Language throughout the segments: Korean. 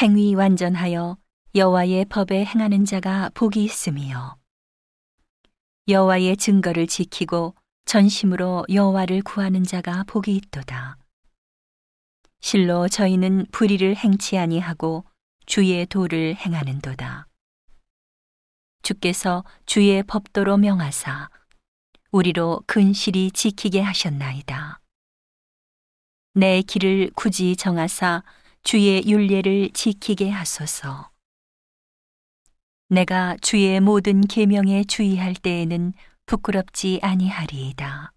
행위 완전하여 여호와의 법에 행하는 자가 복이 있음이요. 여호와의 증거를 지키고 전심으로 여호와를 구하는 자가 복이 있도다. 실로 저희는 불의를 행치 아니하고 주의 도를 행하는도다. 주께서 주의 법도로 명하사 우리로 근실이 지키게 하셨나이다. 내 길을 굳이 정하사 주의 율례를 지키게 하소서. 내가 주의 모든 계명에 주의할 때에는 부끄럽지 아니하리이다.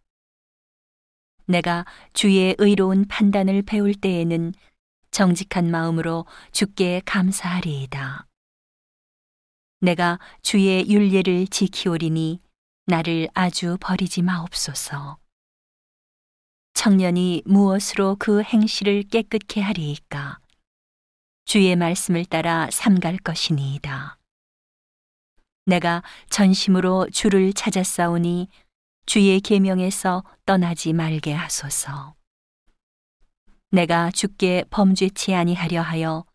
내가 주의 의로운 판단을 배울 때에는 정직한 마음으로 주께 감사하리이다. 내가 주의 율례를 지키오리니 나를 아주 버리지 마옵소서. 청년이 무엇으로 그 행실을 깨끗게 하리이까? 주의 말씀을 따라 삼갈 것이니이다. 내가 전심으로 주를 찾았사오니 주의 계명에서 떠나지 말게 하소서. 내가 주께 범죄치 아니하려 하여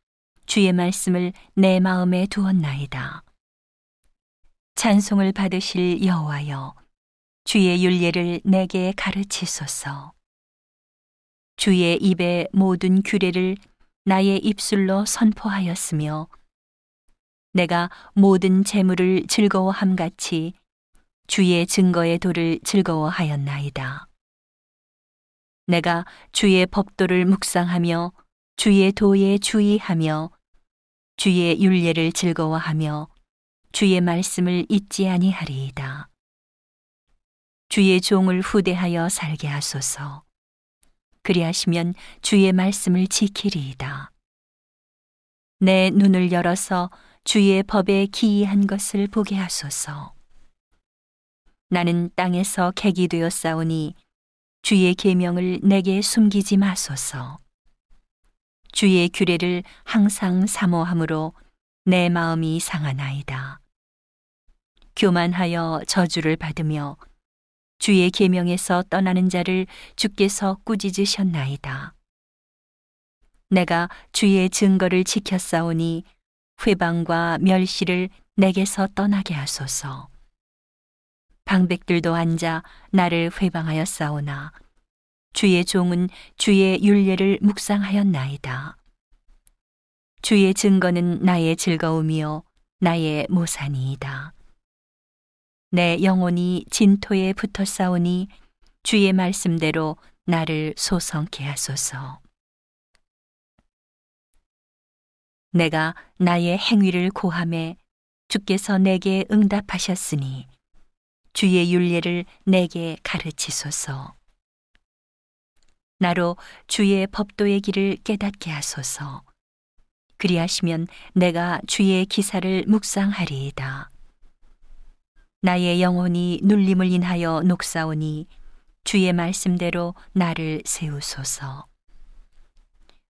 주의 말씀을 내 마음에 두었나이다. 찬송을 받으실 여호와여, 주의 율례를 내게 가르치소서. 주의 입의 모든 규례를 나의 입술로 선포하였으며, 내가 모든 재물을 즐거워함같이 주의 증거의 도를 즐거워하였나이다. 내가 주의 법도를 묵상하며 주의 도에 주의하며 주의 율례를 즐거워하며 주의 말씀을 잊지 아니하리이다. 주의 종을 후대하여 살게 하소서. 그리하시면 주의 말씀을 지키리이다. 내 눈을 열어서 주의 법에 기이한 것을 보게 하소서. 나는 땅에서 객이 되었사오니 주의 계명을 내게 숨기지 마소서. 주의 규례를 항상 사모함으로 내 마음이 상하나이다. 교만하여 저주를 받으며 주의 계명에서 떠나는 자를 주께서 꾸짖으셨나이다. 내가 주의 증거를 지켰사오니 회방과 멸시를 내게서 떠나게 하소서. 방백들도 앉아 나를 회방하였사오나 주의 종은 주의 율례를 묵상하였나이다. 주의 증거는 나의 즐거움이요 나의 모산이이다. 내 영혼이 진토에 붙었사오니 주의 말씀대로 나를 소성케 하소서. 내가 나의 행위를 고하매 주께서 내게 응답하셨으니 주의 율례를 내게 가르치소서. 나로 주의 법도의 길을 깨닫게 하소서. 그리하시면 내가 주의 기사를 묵상하리이다. 나의 영혼이 눌림을 인하여 녹사오니 주의 말씀대로 나를 세우소서.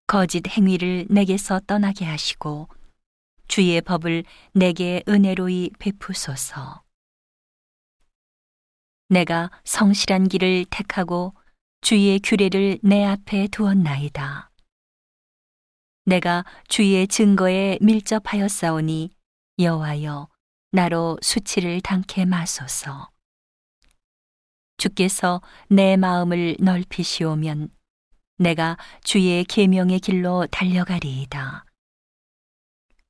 거짓 행위를 내게서 떠나게 하시고 주의 법을 내게 은혜로이 베푸소서. 내가 성실한 길을 택하고 주의 규례를 내 앞에 두었나이다. 내가 주의 증거에 밀접하였사오니 여호와여, 나로 수치를 당케 마소서. 주께서 내 마음을 넓히시오면 내가 주의 계명의 길로 달려가리이다.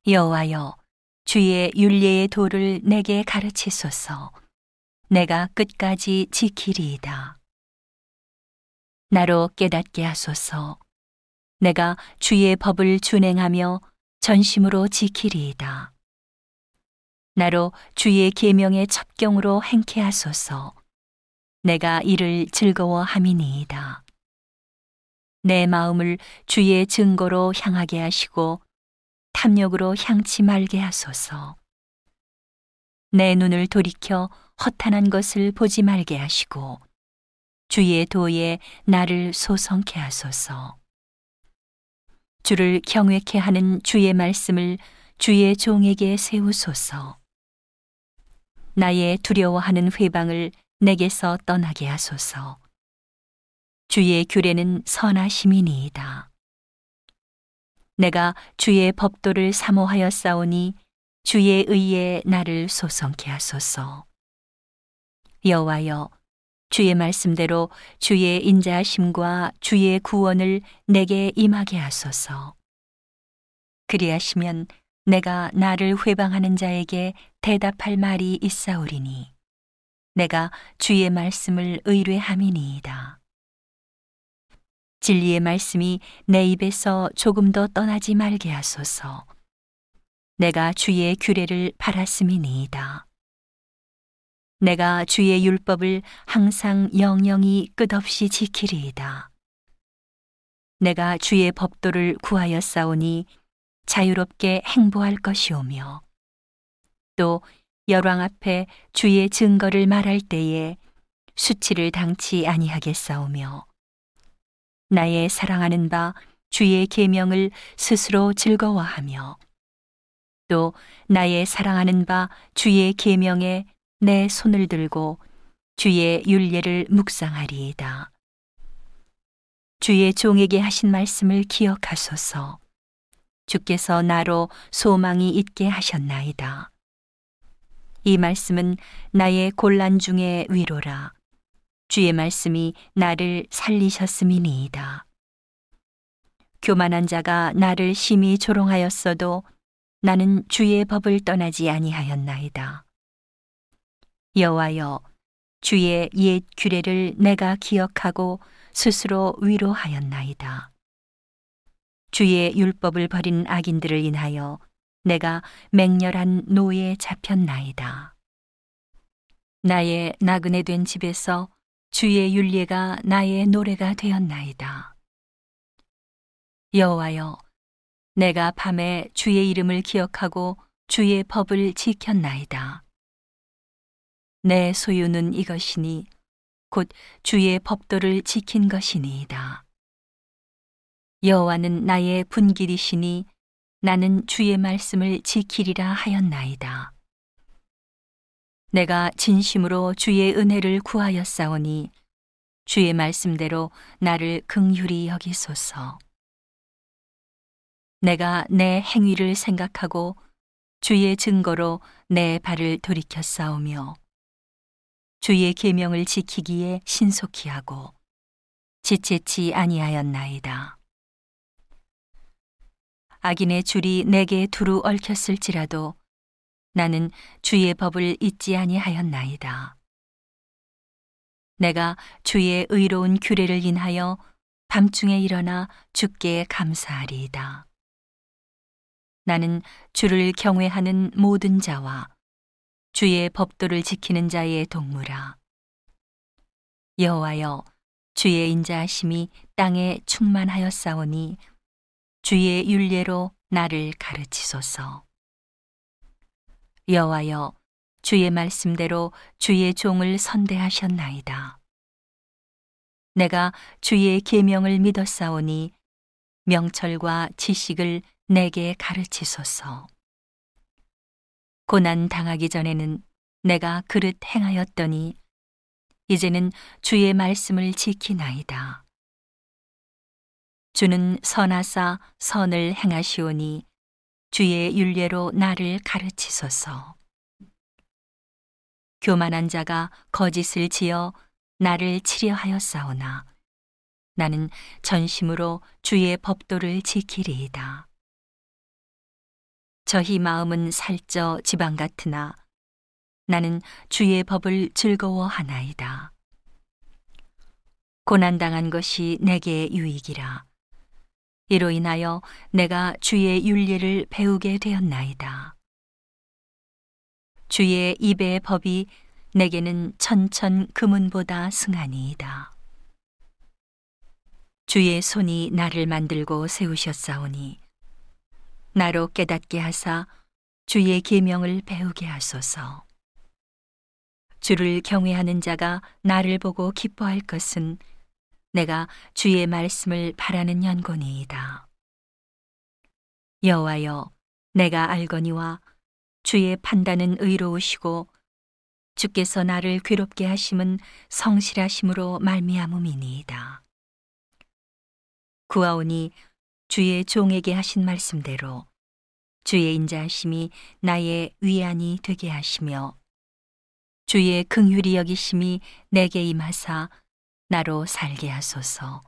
여호와여, 주의 율례의 도를 내게 가르치소서. 내가 끝까지 지키리이다. 나로 깨닫게 하소서. 내가 주의 법을 준행하며 전심으로 지키리이다. 나로 주의 계명의 첩경으로 행케 하소서. 내가 이를 즐거워함이니이다. 내 마음을 주의 증거로 향하게 하시고 탐욕으로 향치 말게 하소서. 내 눈을 돌이켜 허탄한 것을 보지 말게 하시고 주의 도에 나를 소성케 하소서. 주를 경외케 하는 주의 말씀을 주의 종에게 세우소서. 나의 두려워하는 회방을 내게서 떠나게 하소서. 주의 규례는 선하심이니이다. 내가 주의 법도를 사모하여 싸우니 주의 의에 나를 소성케 하소서. 여호와여, 주의 말씀대로 주의 인자하심과 주의 구원을 내게 임하게 하소서. 그리하시면 내가 나를 회방하는 자에게 대답할 말이 있사오리니 내가 주의 말씀을 의뢰함이니이다. 진리의 말씀이 내 입에서 조금 더 떠나지 말게 하소서. 내가 주의 규례를 바랐음이니이다. 내가 주의 율법을 항상 영영이 끝없이 지키리이다. 내가 주의 법도를 구하여 싸우니 자유롭게 행보할 것이오며, 또 열왕 앞에 주의 증거를 말할 때에 수치를 당치 아니하겠사오며, 나의 사랑하는 바 주의 계명을 스스로 즐거워하며, 또 나의 사랑하는 바 주의 계명에 내 손을 들고 주의 율례를 묵상하리이다. 주의 종에게 하신 말씀을 기억하소서. 주께서 나로 소망이 있게 하셨나이다. 이 말씀은 나의 곤란 중에 위로라. 주의 말씀이 나를 살리셨음이니이다. 교만한 자가 나를 심히 조롱하였어도 나는 주의 법을 떠나지 아니하였나이다. 여호와여, 주의 옛 규례를 내가 기억하고 스스로 위로하였나이다. 주의 율법을 버린 악인들을 인하여 내가 맹렬한 노에 잡혔나이다. 나의 나그네 된 집에서 주의 율례가 나의 노래가 되었나이다. 여호와여, 내가 밤에 주의 이름을 기억하고 주의 법을 지켰나이다. 내 소유는 이것이니 곧 주의 법도를 지킨 것이니이다. 여호와는 나의 분길이시니 나는 주의 말씀을 지키리라 하였나이다. 내가 진심으로 주의 은혜를 구하였사오니 주의 말씀대로 나를 긍휼히 여기소서. 내가 내 행위를 생각하고 주의 증거로 내 발을 돌이켰사오며 주의 계명을 지키기에 신속히 하고 지체치 아니하였나이다. 악인의 줄이 내게 두루 얽혔을지라도 나는 주의 법을 잊지 아니하였나이다. 내가 주의 의로운 규례를 인하여 밤중에 일어나 주께 감사하리이다. 나는 주를 경외하는 모든 자와 주의 법도를 지키는 자의 동무라. 여호와여, 주의 인자하심이 땅에 충만하였사오니 주의 율례로 나를 가르치소서. 여호와여, 주의 말씀대로 주의 종을 선대하셨나이다. 내가 주의 계명을 믿었사오니 명철과 지식을 내게 가르치소서. 고난 당하기 전에는 내가 그릇 행하였더니 이제는 주의 말씀을 지키나이다. 주는 선하사 선을 행하시오니 주의 율례로 나를 가르치소서. 교만한 자가 거짓을 지어 나를 치려하였사오나 나는 전심으로 주의 법도를 지키리이다. 저희 마음은 살쪄 지방 같으나 나는 주의 법을 즐거워하나이다. 고난당한 것이 내게 유익이라. 이로 인하여 내가 주의 율례를 배우게 되었나이다. 주의 입의 법이 내게는 천천 금은보다 승하니이다. 주의 손이 나를 만들고 세우셨사오니 나로 깨닫게 하사 주의 계명을 배우게 하소서. 주를 경외하는 자가 나를 보고 기뻐할 것은 내가 주의 말씀을 바라는 연고니이다. 여호와여, 내가 알거니와 주의 판단은 의로우시고 주께서 나를 괴롭게 하심은 성실하심으로 말미암음이니이다. 구하오니 주의 종에게 하신 말씀대로 주의 인자하심이 나의 위안이 되게 하시며 주의 긍휼히 여기심이 내게 임하사 나로 살게 하소서.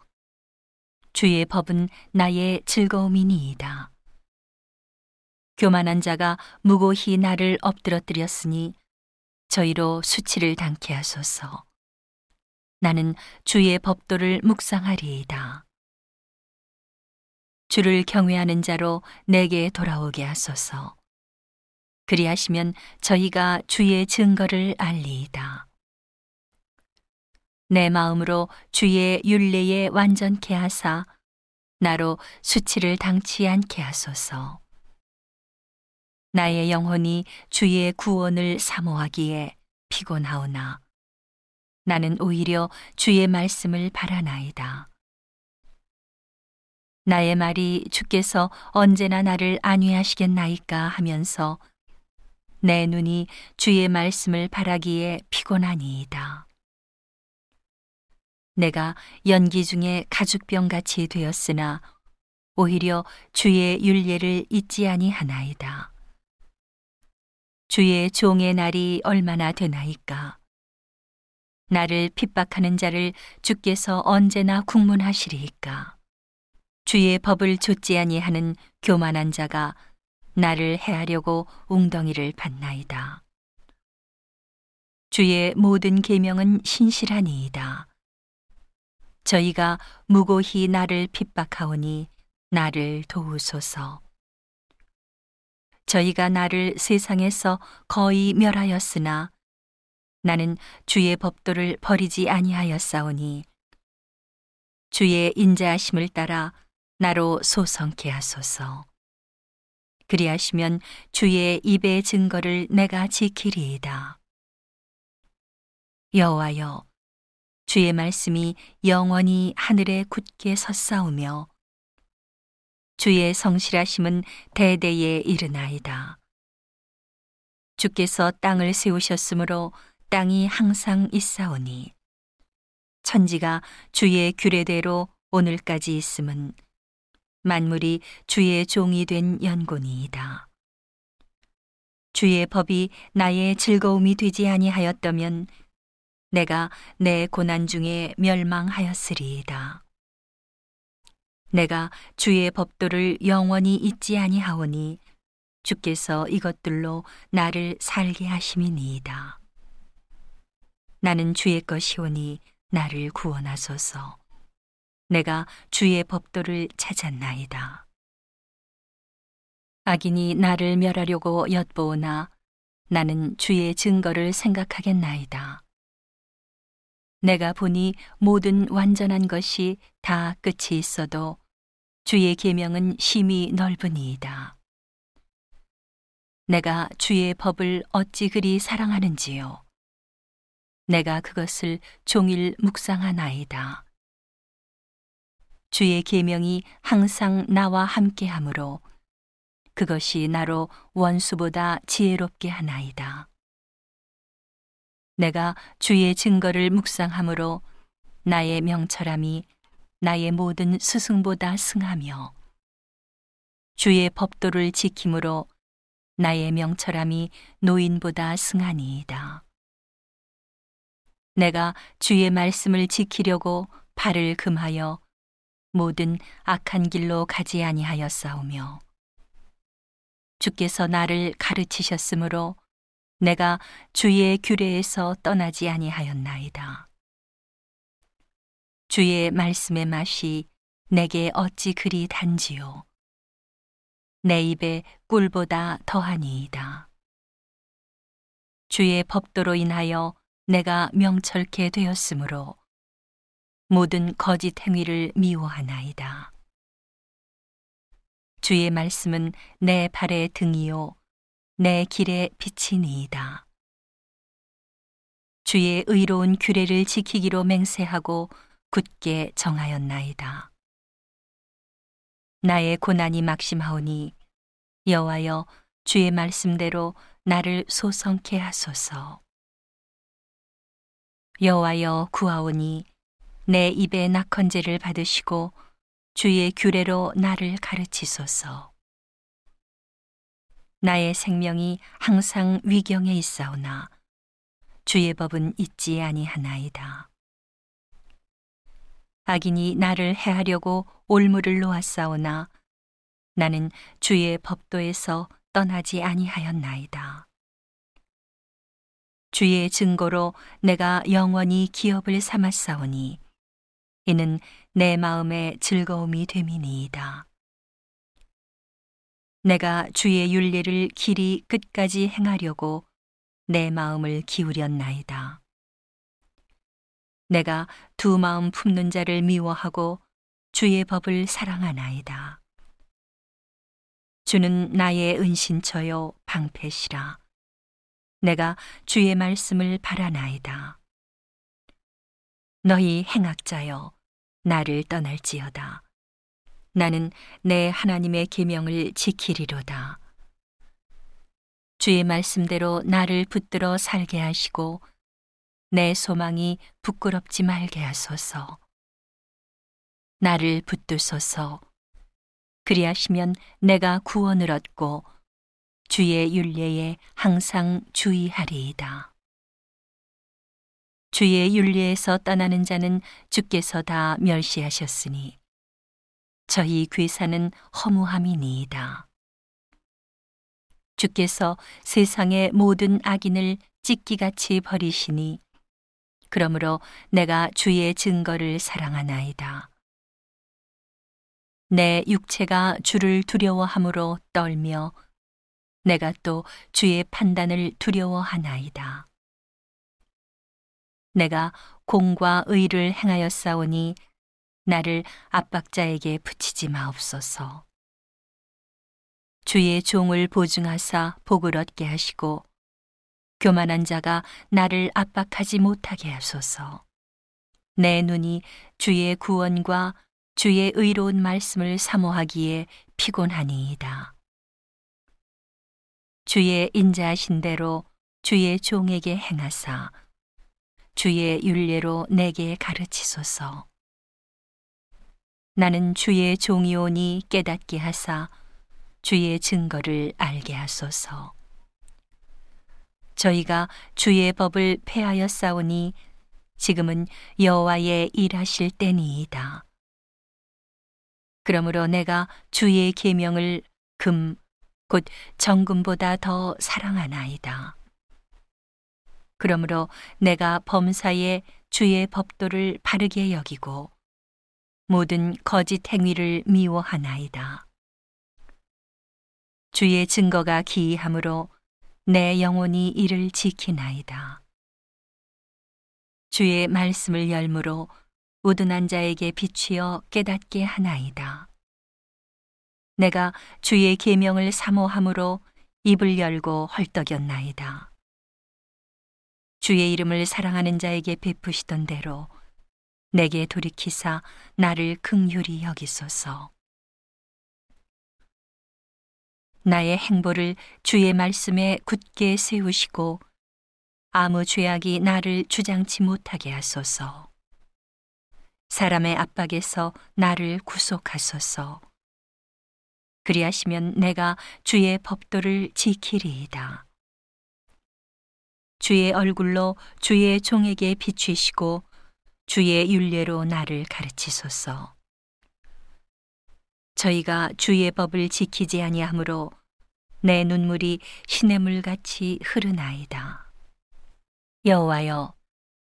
주의 법은 나의 즐거움이니이다. 교만한 자가 무고히 나를 엎드러뜨렸으니 저희로 수치를 당케 하소서. 나는 주의 법도를 묵상하리이다. 주를 경외하는 자로 내게 돌아오게 하소서. 그리하시면 저희가 주의 증거를 알리이다. 내 마음으로 주의 율례에 완전케 하사 나로 수치를 당치 않게 하소서. 나의 영혼이 주의 구원을 사모하기에 피곤하오나 나는 오히려 주의 말씀을 바라나이다. 나의 말이 주께서 언제나 나를 안위하시겠나이까 하면서 내 눈이 주의 말씀을 바라기에 피곤하니이다. 내가 연기 중에 가죽병같이 되었으나 오히려 주의 율례를 잊지 아니하나이다. 주의 종의 날이 얼마나 되나이까. 나를 핍박하는 자를 주께서 언제나 국문하시리이까. 주의 법을 좇지 아니하는 교만한 자가 나를 해하려고 웅덩이를 받나이다. 주의 모든 계명은 신실하니이다. 저희가 무고히 나를 핍박하오니 나를 도우소서. 저희가 나를 세상에서 거의 멸하였으나 나는 주의 법도를 버리지 아니하였사오니 주의 인자하심을 따라 나로 소성케 하소서. 그리하시면 주의 입의 증거를 내가 지키리이다. 여호와여, 주의 말씀이 영원히 하늘에 굳게 섰사오며 주의 성실하심은 대대에 이르나이다. 주께서 땅을 세우셨으므로 땅이 항상 있사오니 천지가 주의 규례대로 오늘까지 있음은 만물이 주의 종이 된 연고니이다. 주의 법이 나의 즐거움이 되지 아니하였다면 내가 내 고난 중에 멸망하였으리이다. 내가 주의 법도를 영원히 잊지 아니하오니 주께서 이것들로 나를 살게 하심이니이다. 나는 주의 것이오니 나를 구원하소서. 내가 주의 법도를 찾았나이다. 악인이 나를 멸하려고 엿보오나 나는 주의 증거를 생각하겠나이다. 내가 보니 모든 완전한 것이 다 끝이 있어도 주의 계명은 심히 넓으니이다. 내가 주의 법을 어찌 그리 사랑하는지요. 내가 그것을 종일 묵상하나이다. 주의 계명이 항상 나와 함께하므로 그것이 나로 원수보다 지혜롭게 하나이다. 내가 주의 증거를 묵상함으로 나의 명철함이 나의 모든 스승보다 승하며 주의 법도를 지킴으로 나의 명철함이 노인보다 승하니이다. 내가 주의 말씀을 지키려고 발을 금하여 모든 악한 길로 가지 아니하였사오며 주께서 나를 가르치셨으므로 내가 주의 규례에서 떠나지 아니하였나이다. 주의 말씀의 맛이 내게 어찌 그리 단지요. 내 입에 꿀보다 더하니이다. 주의 법도로 인하여 내가 명철케 되었으므로 모든 거짓 행위를 미워하나이다. 주의 말씀은 내 발의 등이요 내 길에 비치니이다. 주의 의로운 규례를 지키기로 맹세하고 굳게 정하였나이다. 나의 고난이 막심하오니 여호와여, 주의 말씀대로 나를 소성케 하소서. 여호와여, 구하오니 내 입에 낙헌제를 받으시고 주의 규례로 나를 가르치소서. 나의 생명이 항상 위경에 있사오나 주의 법은 잊지 아니하나이다. 악인이 나를 해하려고 올무를 놓았사오나 나는 주의 법도에서 떠나지 아니하였나이다. 주의 증거로 내가 영원히 기업을 삼았사오니 이는 내 마음의 즐거움이 됨이니이다. 내가 주의 율례를 길이 끝까지 행하려고 내 마음을 기울였나이다. 내가 두 마음 품는 자를 미워하고 주의 법을 사랑하나이다. 주는 나의 은신처요 방패시라. 내가 주의 말씀을 바라나이다. 너희 행악자여, 나를 떠날지어다. 나는 내 하나님의 계명을 지키리로다. 주의 말씀대로 나를 붙들어 살게 하시고 내 소망이 부끄럽지 말게 하소서. 나를 붙드소서. 그리하시면 내가 구원을 얻고 주의 율례에 항상 주의하리이다. 주의 율례에서 떠나는 자는 주께서 다 멸시하셨으니 저희 괴사는 허무함이니이다. 주께서 세상의 모든 악인을 찢기같이 버리시니 그러므로 내가 주의 증거를 사랑하나이다. 내 육체가 주를 두려워함으로 떨며 내가 또 주의 판단을 두려워하나이다. 내가 공과 의를 행하였사오니 나를 압박자에게 붙이지 마옵소서. 주의 종을 보증하사 복을 얻게 하시고 교만한 자가 나를 압박하지 못하게 하소서. 내 눈이 주의 구원과 주의 의로운 말씀을 사모하기에 피곤하니이다. 주의 인자하신 대로 주의 종에게 행하사 주의 율례로 내게 가르치소서. 나는 주의 종이오니 깨닫게 하사 주의 증거를 알게 하소서. 저희가 주의 법을 폐하였사오니 지금은 여호와의 일하실 때니이다. 그러므로 내가 주의 계명을 금, 곧 정금보다 더 사랑하나이다. 그러므로 내가 범사에 주의 법도를 바르게 여기고 모든 거짓 행위를 미워하나이다. 주의 증거가 기이하므로 내 영혼이 이를 지키나이다. 주의 말씀을 열므로 우둔한 자에게 비추어 깨닫게 하나이다. 내가 주의 계명을 사모함으로 입을 열고 헐떡였나이다. 주의 이름을 사랑하는 자에게 베푸시던 대로 내게 돌이키사 나를 긍휼히 여기소서. 나의 행보를 주의 말씀에 굳게 세우시고 아무 죄악이 나를 주장치 못하게 하소서. 사람의 압박에서 나를 구속하소서. 그리하시면 내가 주의 법도를 지키리이다. 주의 얼굴로 주의 종에게 비추시고 주의 율례로 나를 가르치소서. 저희가 주의 법을 지키지 아니하므로 내 눈물이 시냇물같이 흐르나이다. 여호와여,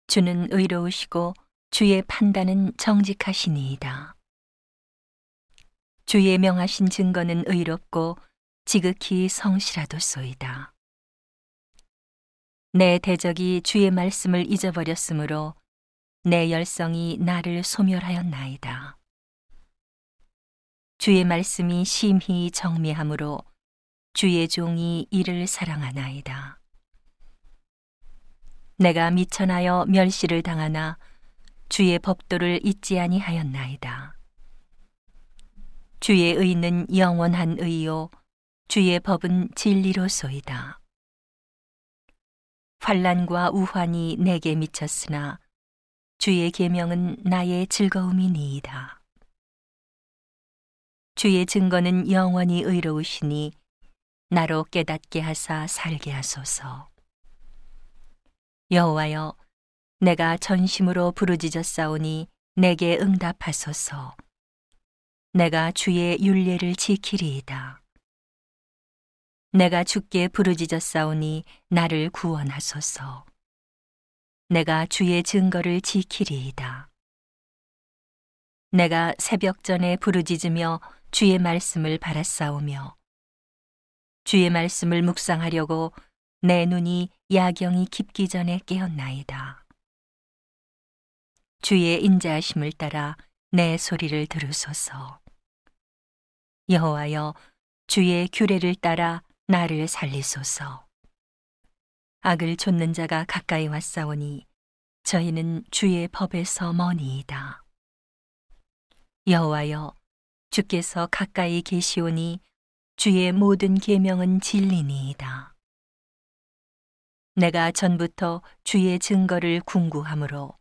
주는 의로우시고 주의 판단은 정직하시니이다. 주의 명하신 증거는 의롭고 지극히 성실하도소이다. 내 대적이 주의 말씀을 잊어버렸으므로 내 열성이 나를 소멸하였나이다. 주의 말씀이 심히 정미하므로 주의 종이 이를 사랑하나이다. 내가 미천하여 멸시를 당하나 주의 법도를 잊지 아니하였나이다. 주의 의는 영원한 의요 주의 법은 진리로소이다. 환난과 우환이 내게 미쳤으나 주의 계명은 나의 즐거움이니이다. 주의 증거는 영원히 의로우시니 나로 깨닫게 하사 살게 하소서. 여호와여, 내가 전심으로 부르짖었사오니 내게 응답하소서. 내가 주의 율례를 지키리이다. 내가 주께 부르짖었사오니 나를 구원하소서. 내가 주의 증거를 지키리이다. 내가 새벽 전에 부르짖으며 주의 말씀을 바라사오며 주의 말씀을 묵상하려고 내 눈이 야경이 깊기 전에 깨었나이다. 주의 인자하심을 따라 내 소리를 들으소서. 여호와여, 주의 규례를 따라 나를 살리소서. 악을 좇는 자가 가까이 왔사오니 저희는 주의 법에서 머니이다. 여호와여, 주께서 가까이 계시오니 주의 모든 계명은 진리니이다. 내가 전부터 주의 증거를 궁구하므로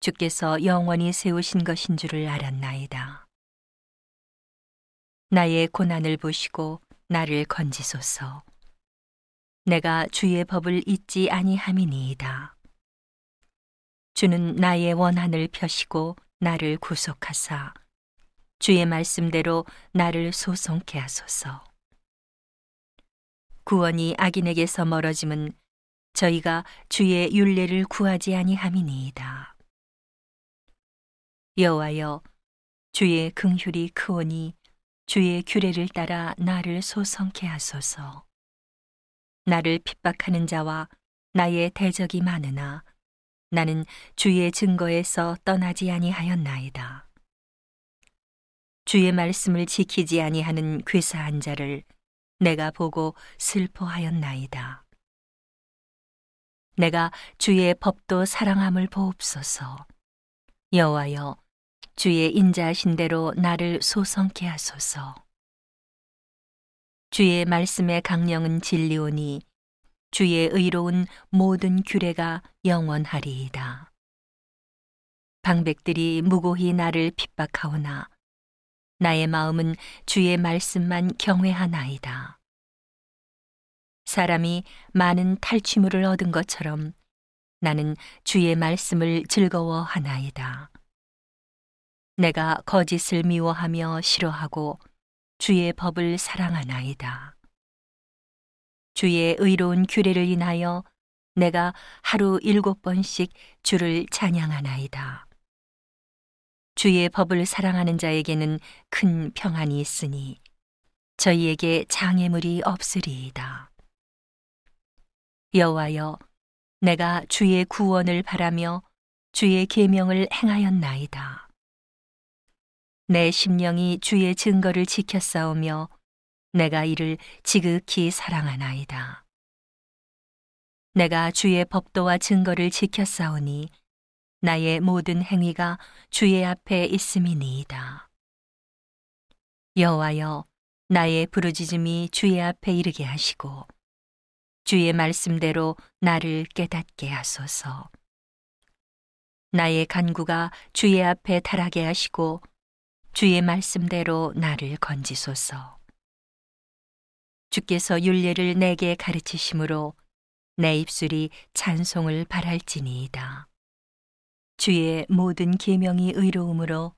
주께서 영원히 세우신 것인 줄을 알았나이다. 나의 고난을 보시고 나를 건지소서. 내가 주의 법을 잊지 아니함이니이다. 주는 나의 원한을 펴시고 나를 구속하사 주의 말씀대로 나를 소송케 하소서. 구원이 악인에게서 멀어짐은 저희가 주의 율례를 구하지 아니함이니이다. 여호와여, 주의 긍휼이 크오니 주의 규례를 따라 나를 소성케 하소서. 나를 핍박하는 자와 나의 대적이 많으나 나는 주의 증거에서 떠나지 아니하였나이다. 주의 말씀을 지키지 아니하는 괴사한 자를 내가 보고 슬퍼하였나이다. 내가 주의 법도 사랑함을 보옵소서. 여호와여, 주의 인자하신 대로 나를 소성케 하소서. 주의 말씀의 강령은 진리오니 주의 의로운 모든 규례가 영원하리이다. 방백들이 무고히 나를 핍박하오나 나의 마음은 주의 말씀만 경외하나이다. 사람이 많은 탈취물을 얻은 것처럼 나는 주의 말씀을 즐거워하나이다. 내가 거짓을 미워하며 싫어하고 주의 법을 사랑하나이다. 주의 의로운 규례를 인하여 내가 하루 7번씩 주를 찬양하나이다. 주의 법을 사랑하는 자에게는 큰 평안이 있으니 저희에게 장애물이 없으리이다. 여호와여, 내가 주의 구원을 바라며 주의 계명을 행하였나이다. 내 심령이 주의 증거를 지켰사오며 내가 이를 지극히 사랑하나이다. 내가 주의 법도와 증거를 지켰사오니 나의 모든 행위가 주의 앞에 있음이니이다. 여호와여, 나의 부르짖음이 주의 앞에 이르게 하시고 주의 말씀대로 나를 깨닫게 하소서. 나의 간구가 주의 앞에 달하게 하시고 주의 말씀대로 나를 건지소서. 주께서 율례를 내게 가르치심으로 내 입술이 찬송을 바랄지니이다. 주의 모든 계명이 의로우므로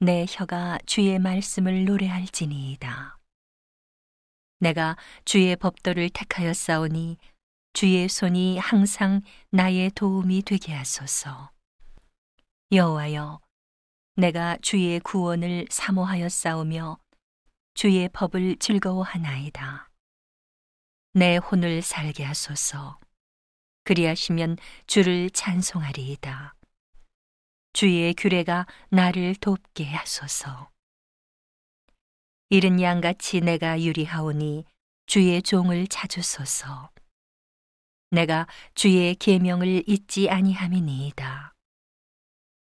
내 혀가 주의 말씀을 노래할지니이다. 내가 주의 법도를 택하였사오니 주의 손이 항상 나의 도움이 되게 하소서. 여호와여, 내가 주의 구원을 사모하였사오며 주의 법을 즐거워하나이다. 내 혼을 살게 하소서. 그리하시면 주를 찬송하리이다. 주의 규례가 나를 돕게 하소서. 이른 양같이 내가 유리하오니 주의 종을 찾으소서. 내가 주의 계명을 잊지 아니함이니이다.